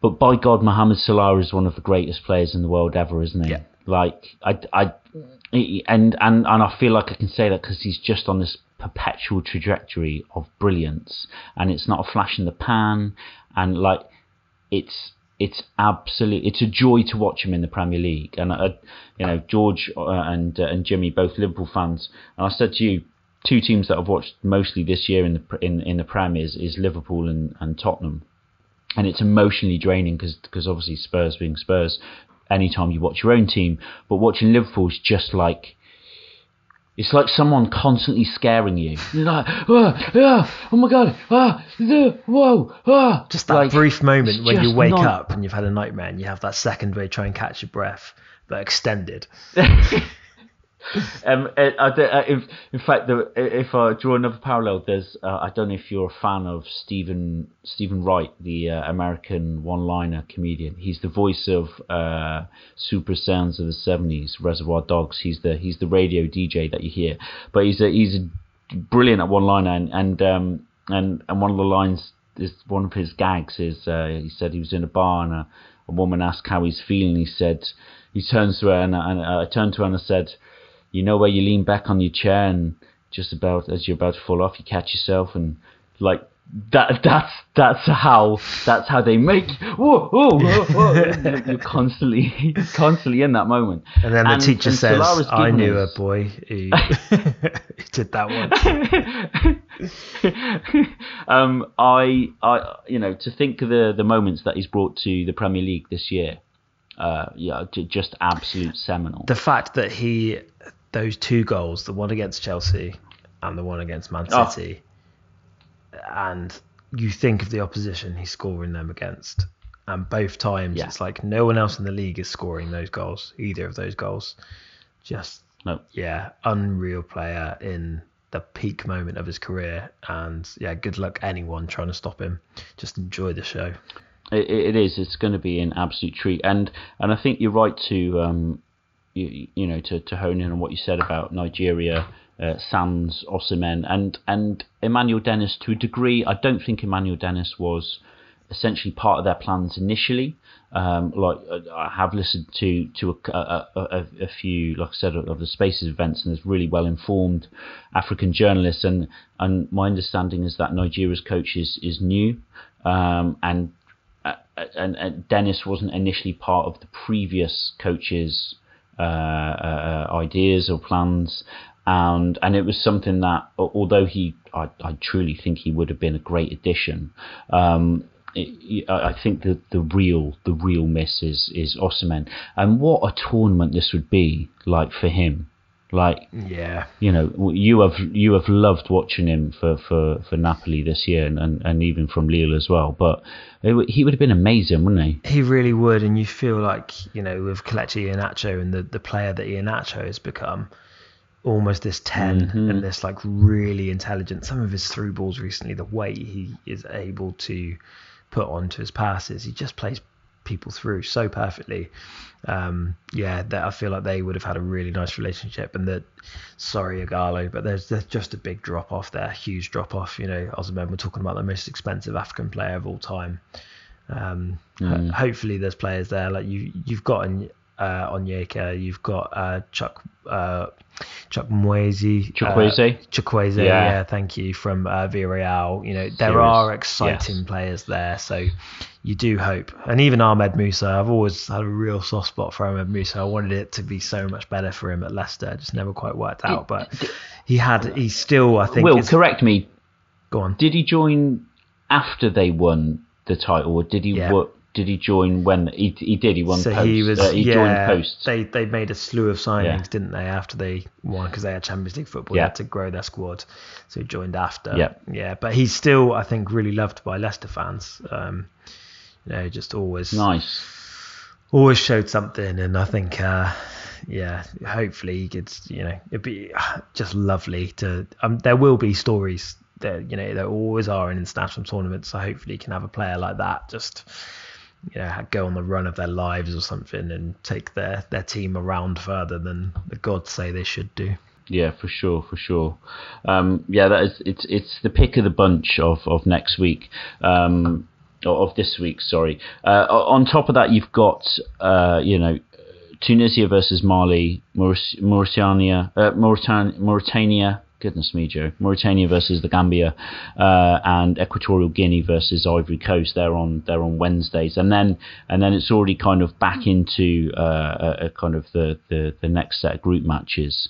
But by God, Mohamed Salah is one of the greatest players in the world ever, isn't he? Yeah. Like I feel like I can say that because he's just on this perpetual trajectory of brilliance, and it's not a flash in the pan, and like it's a joy to watch him in the Premier League. And George and Jimmy, both Liverpool fans, and I said to you, two teams that I've watched mostly this year in the Prem is Liverpool and Tottenham, and it's emotionally draining because obviously Spurs being Spurs, anytime you watch your own team, but watching Liverpool is just like, it's like someone constantly scaring you. You're like, oh my God, whoa, just that, like, brief moment when you wake up and you've had a nightmare and you have that second where you try and catch your breath, but extended. If I draw another parallel, there's I don't know if you're a fan of Stephen Wright, the American one-liner comedian. He's the voice of Super Sounds of the 70s, Reservoir Dogs. He's the radio DJ that you hear, but he's brilliant at one-liner, and one of the lines is, one of his gags is he said he was in a bar and a woman asked how he's feeling. He said, he turns to her and I turned to her and I said, you know, where you lean back on your chair and just about as you're about to fall off, you catch yourself, and like that's how they make you. Whoa. You're constantly in that moment. And then the teacher says, I knew a boy who did that one. To think of the moments that he's brought to the Premier League this year. Just absolute seminal. The fact that those two goals, the one against Chelsea and the one against Man City, and you think of the opposition he's scoring them against, and both times it's like no one else in the league is scoring those goals, either of those goals. Just unreal player in the peak moment of his career, and good luck anyone trying to stop him. Just enjoy the show. It is. It's going to be an absolute treat, and I think you're right to to hone in on what you said about Nigeria, Sans, Osimhen, and Emmanuel Dennis to a degree. I don't think Emmanuel Dennis was essentially part of their plans initially. I have listened to a few, like I said, of the Spaces events, and there's really well informed African journalists, and my understanding is that Nigeria's coach is new, and Dennis wasn't initially part of the previous coach's ideas or plans, and it was something that, although I truly think he would have been a great addition, I think that the real miss is Osimhen, and what a tournament this would be like for him. Like, you have loved watching him for Napoli this year, and even from Lille as well. But he would have been amazing, wouldn't he? He really would. And you feel like, with Kelechi Iheanacho and the player that Iheanacho has become, almost this 10 and this like really intelligent. Some of his through balls recently, the way he is able to put onto his passes, he just plays people through so perfectly. That I feel like they would have had a really nice relationship, and that, sorry Igalo, but there's just a big drop off there, huge drop off. Osimhen, we're talking about the most expensive African player of all time. Hopefully there's players there like you've got Onyeka, you've got Chuck Moise, Chukwueze, thank you, from Villarreal. There are exciting players there, so you do hope. And even Ahmed Musa, I've always had a real soft spot for Ahmed Musa. I wanted it to be so much better for him at Leicester, it just never quite worked out. But he still, I think. Will, correct me. Go on. Did he join after they won the title, or did he work? Did he join when he did? He won. So post. He was. He joined post. They made a slew of signings, didn't they? After they won, because they had Champions League football, they had to grow their squad. So he joined after. Yeah. But he's still, I think, really loved by Leicester fans. Just always nice. Always showed something, and I think, hopefully he could. It'd be just lovely to. There will be stories. There always are in international tournaments. So hopefully he can have a player like that. Just. Go on the run of their lives or something, and take their team around further than the gods say they should do. Yeah, for sure, for sure. Yeah, that is, it's the pick of the bunch of next week, of this week, sorry. On top of that, you've got, you know, Tunisia versus Mali, Mauritania, goodness me, Joe, Mauritania versus the Gambia, and Equatorial Guinea versus Ivory Coast. They're on Wednesdays, and then it's already kind of back into kind of the next set of group matches.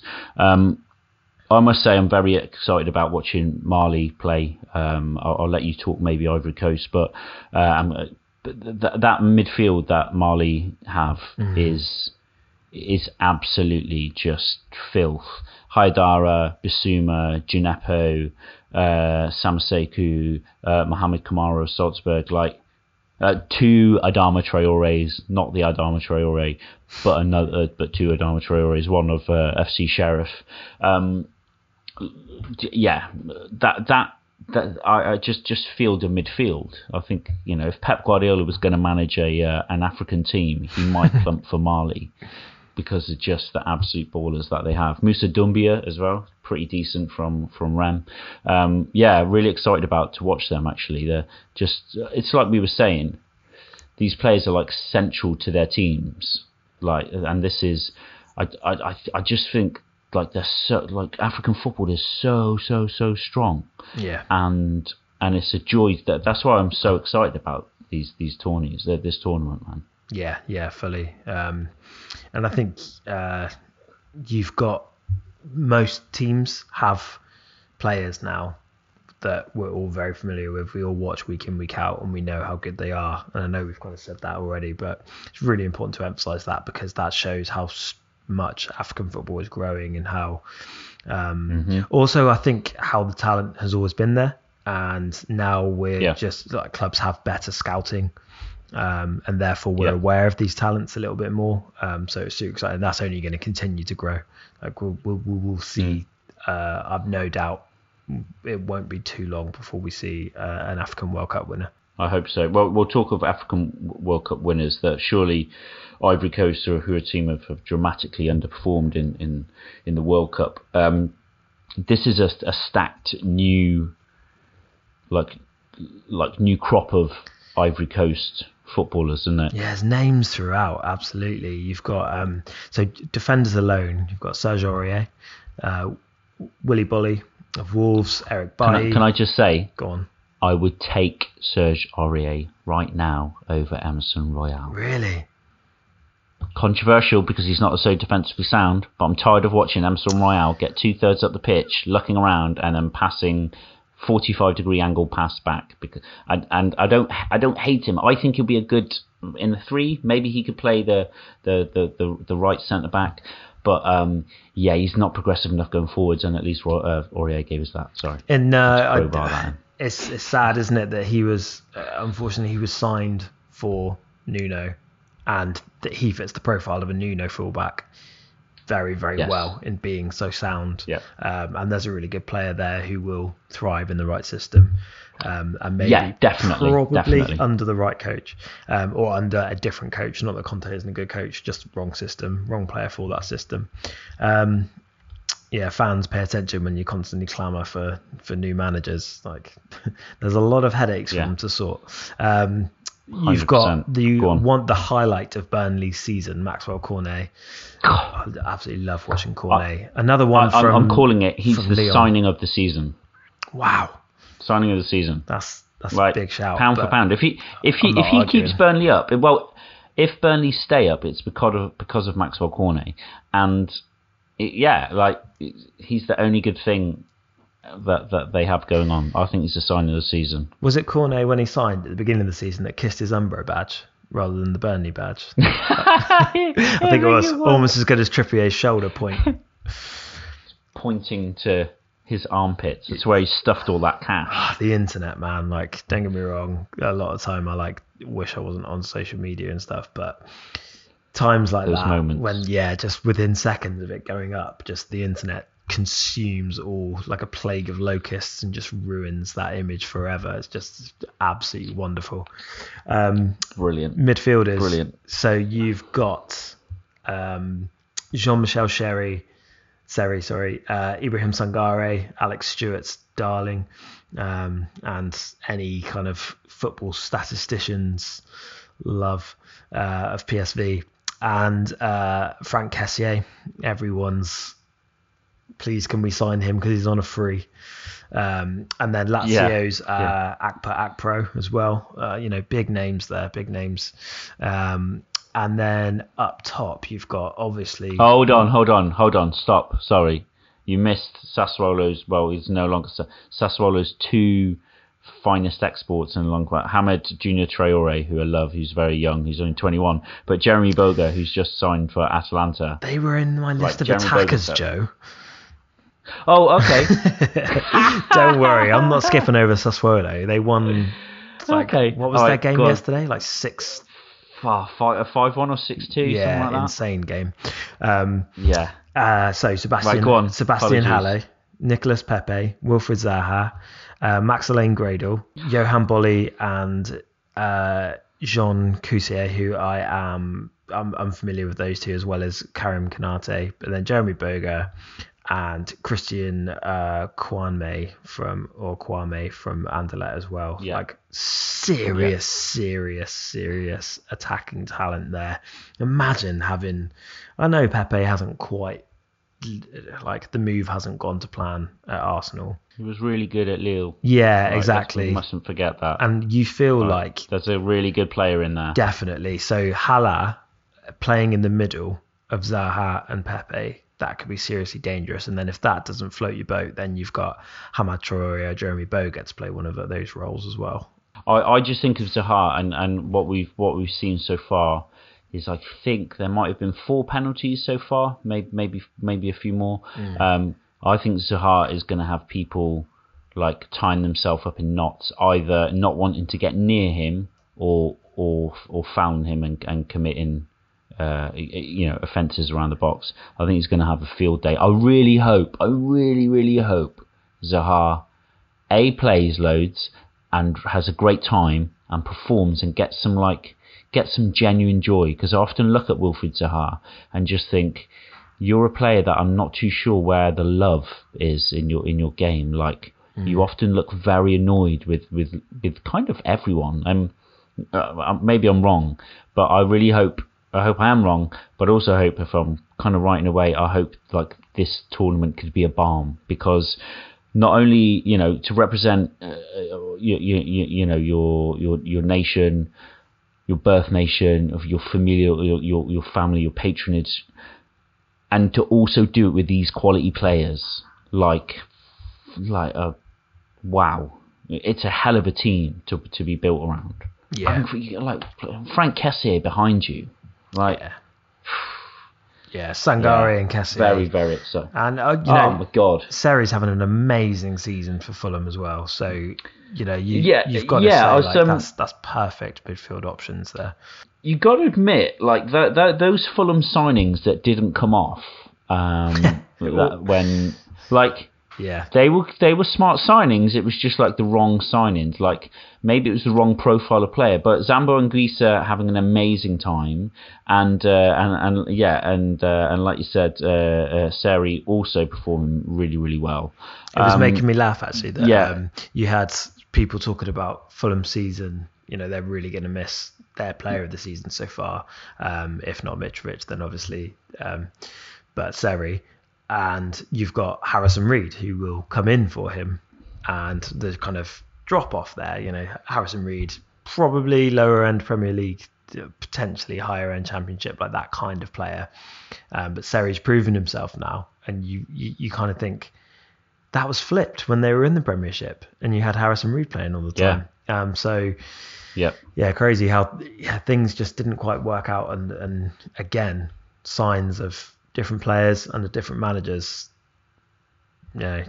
I must say I'm very excited about watching Mali play. I'll let you talk maybe Ivory Coast, but that midfield that Mali have is absolutely just filth. Haidara, Bissouma, Junepo, Samasekou, Mohamed Kamara of Salzburg, like two Adama Traores, not the Adama Traore, but two Adama Traores, one of FC Sheriff. That I just field a midfield. I think, you know, if Pep Guardiola was going to manage an African team, he might plump for Mali, because of just the absolute ballers that they have. Moussa Doumbia as well, pretty decent from Rennes. Really excited to watch them actually. They're just, it's like we were saying, these players are like central to their teams. Like, and this is, I just think like they're so, like African football is so strong. Yeah. And it's a joy that's why I'm so excited about these tourneys, this tournament, man. Yeah, fully. And I think you've got, most teams have players now that we're all very familiar with. We all watch week in, week out, and we know how good they are. And I know we've kind of said that already, but it's really important to emphasize that, because that shows how much African football is growing, and how also I think how the talent has always been there. And now we're just like, clubs have better scouting. And therefore we're aware of these talents a little bit more. So it's super exciting. That's only going to continue to grow. Like we'll see. I've no doubt it won't be too long before we see an African World Cup winner. I hope so. Well, we'll talk of African World Cup winners. That surely Ivory Coast, or who a team have dramatically underperformed in the World Cup. This is a stacked new, like new crop of Ivory Coast footballers, isn't it? Yeah, there's names throughout, absolutely. You've got so defenders alone, you've got Serge Aurier, Willy Bolly of Wolves, Eric Bailly. Can I just say, go on, I would take Serge Aurier right now over Emerson Royale. Really? Controversial, because he's not so defensively sound, but I'm tired of watching Emerson Royale get 2/3 up the pitch, looking around and then passing 45-degree angle pass back, because and I don't hate him. I think he'll be a good in the three. Maybe he could play the right centre back, but he's not progressive enough going forwards. And at least Aurier gave us that. Sorry. And it's sad, isn't it, that he was unfortunately signed for Nuno, and that he fits the profile of a Nuno fullback very yes. well, in being so sound. Yeah. And there's a really good player there who will thrive in the right system, and maybe definitely under the right coach, or under a different coach. Not that Conte isn't a good coach, just wrong system, wrong player for that system. Fans, pay attention when you constantly clamour for new managers. Like, there's a lot of headaches for them to sort. You've got want the highlight of Burnley's season, Maxwell Cornet. I absolutely love watching Cornet. Another one from, I'm calling it, he's the Leon. Signing of the season. Wow. Signing of the season. That's right. A big shout. Pound for pound. If he keeps Burnley up, well, if Burnley stay up, it's because of Maxwell Cornet. And he's the only good thing that they have going on. I think it's a sign of the season. Was it Cornet, when he signed at the beginning of the season, that kissed his Umbro badge rather than the Burnley badge? I think it was almost as good as Trippier's shoulder point. Pointing to his armpits. It's where he stuffed all that cash. The internet, man. Like, don't get me wrong, a lot of time I wish I wasn't on social media and stuff, but times like those moments when just within seconds of it going up, just the internet consumes all like a plague of locusts and just ruins that image forever. It's just absolutely wonderful. Brilliant midfielders. Brilliant. So you've got Jean-Michel Sherry, Ibrahim Sangaré, Alex Stewart's darling, and any kind of football statisticians' love of PSV, and Frank Kessié, everyone's please can we sign him because he's on a free, and then Lazio's Akpo as well, big names there, and then up top you've got obviously hold on stop, sorry, you missed Sassuolo's, well he's no longer Sassuolo's two finest exports in a long while. Hamed Junior Traore, who's very young, he's only 21, but Jeremy Boga, who's just signed for Atalanta. They were in my list of attackers, Joe. Oh, okay. Don't worry, I'm not skipping over Sassuolo. They won. What was their game yesterday? Like 5-1 or 6-2. Yeah, something like that. Insane game. So Sebastian Haller, Nicolas Pepe, Wilfried Zaha, Max-Alain Gradel, Johan Boly, and Jean Coussier, who I'm familiar with those two, as well as Karim Kanate, but then Jeremy Boga and Christian Kwame from Anderlecht as well. Yeah. Like serious attacking talent there. Imagine having, I know Pepe hasn't quite, like the move hasn't gone to plan at Arsenal. He was really good at Lille. Yeah, right, exactly. You mustn't forget that. And you feel like there's a really good player in there. Definitely. So Haller playing in the middle of Zaha and Pepe, that could be seriously dangerous. And then if that doesn't float your boat, then you've got Hamad Traore, Jeremy Boga to play one of those roles as well. I just think of Zaha and what we've seen so far is I think there might have been 4 penalties so far, maybe a few more. I think Zaha is going to have people like tying themselves up in knots, either not wanting to get near him or fouling him and committing offences around the box. I think he's going to have a field day. I really hope Zaha plays loads and has a great time and performs and gets some genuine joy, because I often look at Wilfried Zaha and just think, you're a player that I'm not too sure where the love is in your game. Like you often look very annoyed with kind of everyone. Maybe I'm wrong, but I hope I am wrong. But also hope, if I'm kind of right in a way, I hope like this tournament could be a balm, because not only to represent your nation, your birth nation, of your familial, your family, your patronage, and to also do it with these quality players, it's a hell of a team to be built around. Yeah, Frank Kessié behind you, Sangaré and Kessié, very, very exciting. And oh my God, Seri's having an amazing season for Fulham as well. So you've got to say that's perfect midfield options there. You got to admit, those Fulham signings that didn't come off, they were smart signings. It was just the wrong signings. Maybe it was the wrong profile of player. But Zambo and Guisa having an amazing time, and like you said, Sari also performing really, really well. It was making me laugh actually. That, you had people talking about Fulham season. They're really going to miss their player of the season so far. If not Mitrovic, then obviously, but Sari. And you've got Harrison Reed, who will come in for him, and the kind of drop off there. Harrison Reed, probably lower end Premier League, potentially higher end Championship, like that kind of player. But Seri's proven himself now, and you kind of think that was flipped when they were in the Premiership, and you had Harrison Reed playing all the time. Yeah. Crazy how things just didn't quite work out, and again, signs of different players under different managers.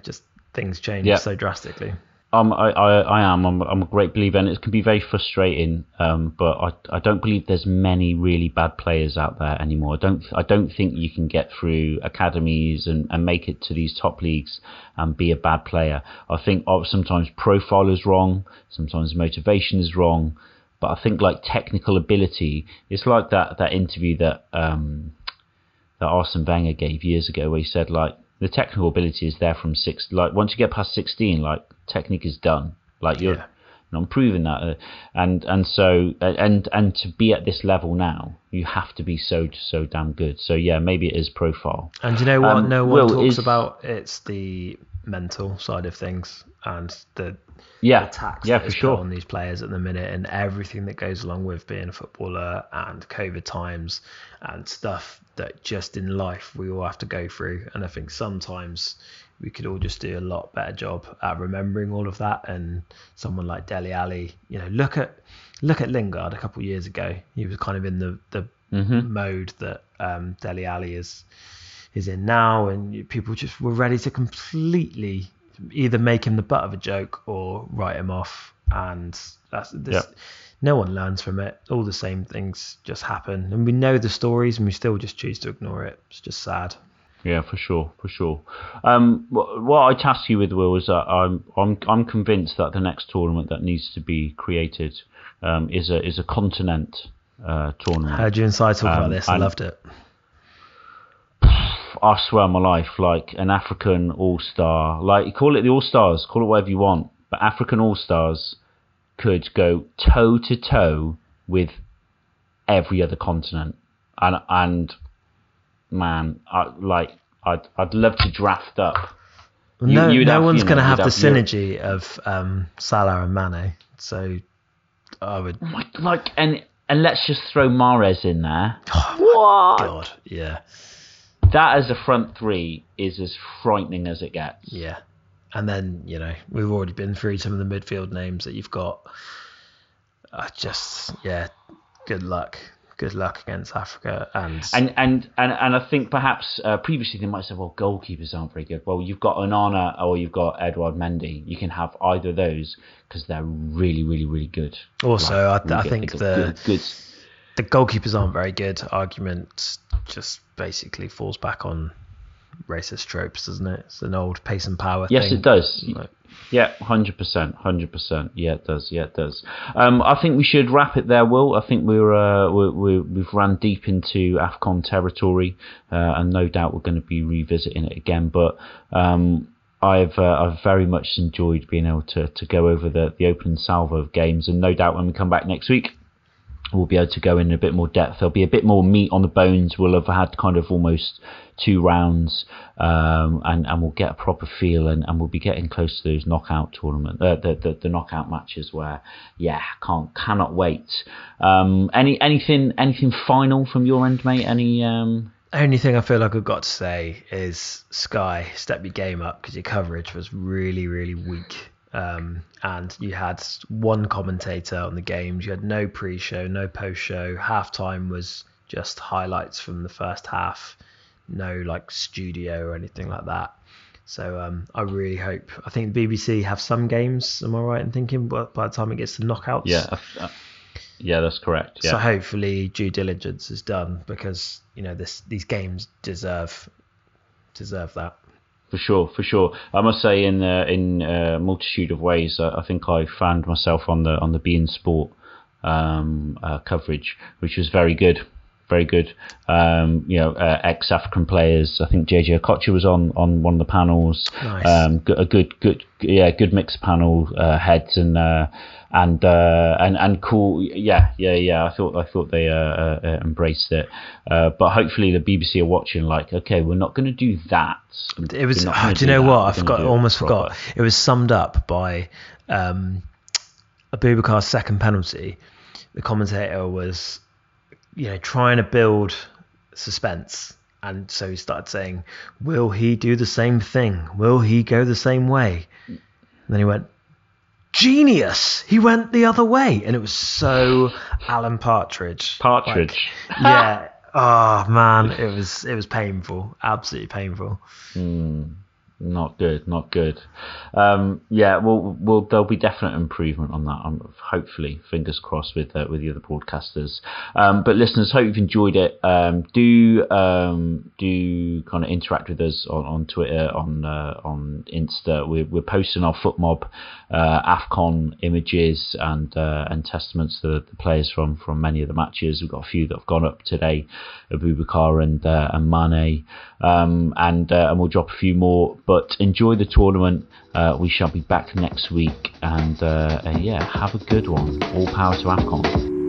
Just things change so drastically. I'm a great believer, and it can be very frustrating. But I don't believe there's many really bad players out there anymore. I don't think you can get through academies and make it to these top leagues and be a bad player. I think sometimes profile is wrong, sometimes motivation is wrong, but I think technical ability is that interview that Arsene Wenger gave years ago, where he said the technical ability is there from six. Like once you get past 16, like technique is done. Like you're, I'm proving that, and so to be at this level now, you have to be so damn good. So yeah, maybe it is profile. And you know what? No one talks about it's the mental side of things and the tax for sure on these players at the minute, and everything that goes along with being a footballer and COVID times and stuff that just in life we all have to go through. And I think sometimes we could all just do a lot better job at remembering all of that. And someone like Dele Alli, you know, look at Lingard a couple of years ago. He was kind of in the mode that Dele Alli is in now, and people just were ready to completely either make him the butt of a joke or write him off. And no one learns from it. All the same things just happen, and we know the stories, and we still just choose to ignore it. It's just sad. Yeah, for sure. What I task you with, Will, is that I'm convinced that the next tournament that needs to be created is a continent tournament. How do you inside talk about this? I loved it. I swear on my life, like an African All-Star, like call it the All-Stars, call it whatever you want, but African All-Stars could go toe-to-toe with every other continent. And man, I'd love to draft up. No one's going to have the synergy of Salah and Mane. So I would and let's just throw Mahrez in there. Oh, what? God, yeah. That as a front three is as frightening as it gets. Yeah. And then, you know, we've already been through some of the midfield names that you've got. Good luck. Good luck against Africa. And I think perhaps previously they might say, well, goalkeepers aren't very good. Well, you've got Onana or you've got Edouard Mendy. You can have either of those because they're really, really, really good. Also, I think the goalkeepers aren't very good argument just basically falls back on racist tropes, doesn't it? It's an old pace and power thing. Yes, it does. Like, yeah, 100%. Yeah, it does. I think we should wrap it there, Will. I think we've ran deep into AFCON territory, and no doubt we're going to be revisiting it again. But I've very much enjoyed being able to go over the opening salvo of games, and no doubt when we come back next week, we'll be able to go in a bit more depth. There'll be a bit more meat on the bones. We'll have had kind of almost 2 rounds, and we'll get a proper feel, and we'll be getting close to those knockout tournament, the knockout matches where, cannot wait. Anything final from your end, mate? Only thing I feel like I've got to say is Sky, step your game up because your coverage was really, really weak. And you had one commentator on the games. You had no pre-show, no post-show. Halftime was just highlights from the first half. No like studio or anything like that. So I really hope. I think the BBC have some games. Am I right in thinking? But by the time it gets to knockouts, yeah, that's correct. Yeah. So hopefully due diligence is done because you know these games deserve that. For sure. I must say, in a multitude of ways, I think I found myself on the beIN Sport coverage, which was very good. Ex-African players. I think JJ Okocha was on one of the panels. Nice. A good mix panel heads and cool. Yeah. I thought they embraced it. But hopefully the BBC are watching. Like, okay, we're not going to do that. It was. Do you know what? I almost forgot. It was summed up by Aboubakar's second penalty. The commentator was, you know, trying to build suspense, and so he started saying, will he do the same thing, will he go the same way? And then he went genius, he went the other way, and it was so Alan Partridge like, yeah. Oh man, it was painful, absolutely painful. Not good, not good. Yeah, we'll there'll be definite improvement on that. Hopefully, fingers crossed with the other broadcasters. But listeners, hope you've enjoyed it. Do kind of interact with us on Twitter, on Insta. We're posting our FootMob AFCON images and testaments to the players from many of the matches. We've got a few that have gone up today, Aboubakar and Mane, and we'll drop a few more. But enjoy the tournament. We shall be back next week, and yeah, have a good one. All power to AFCON.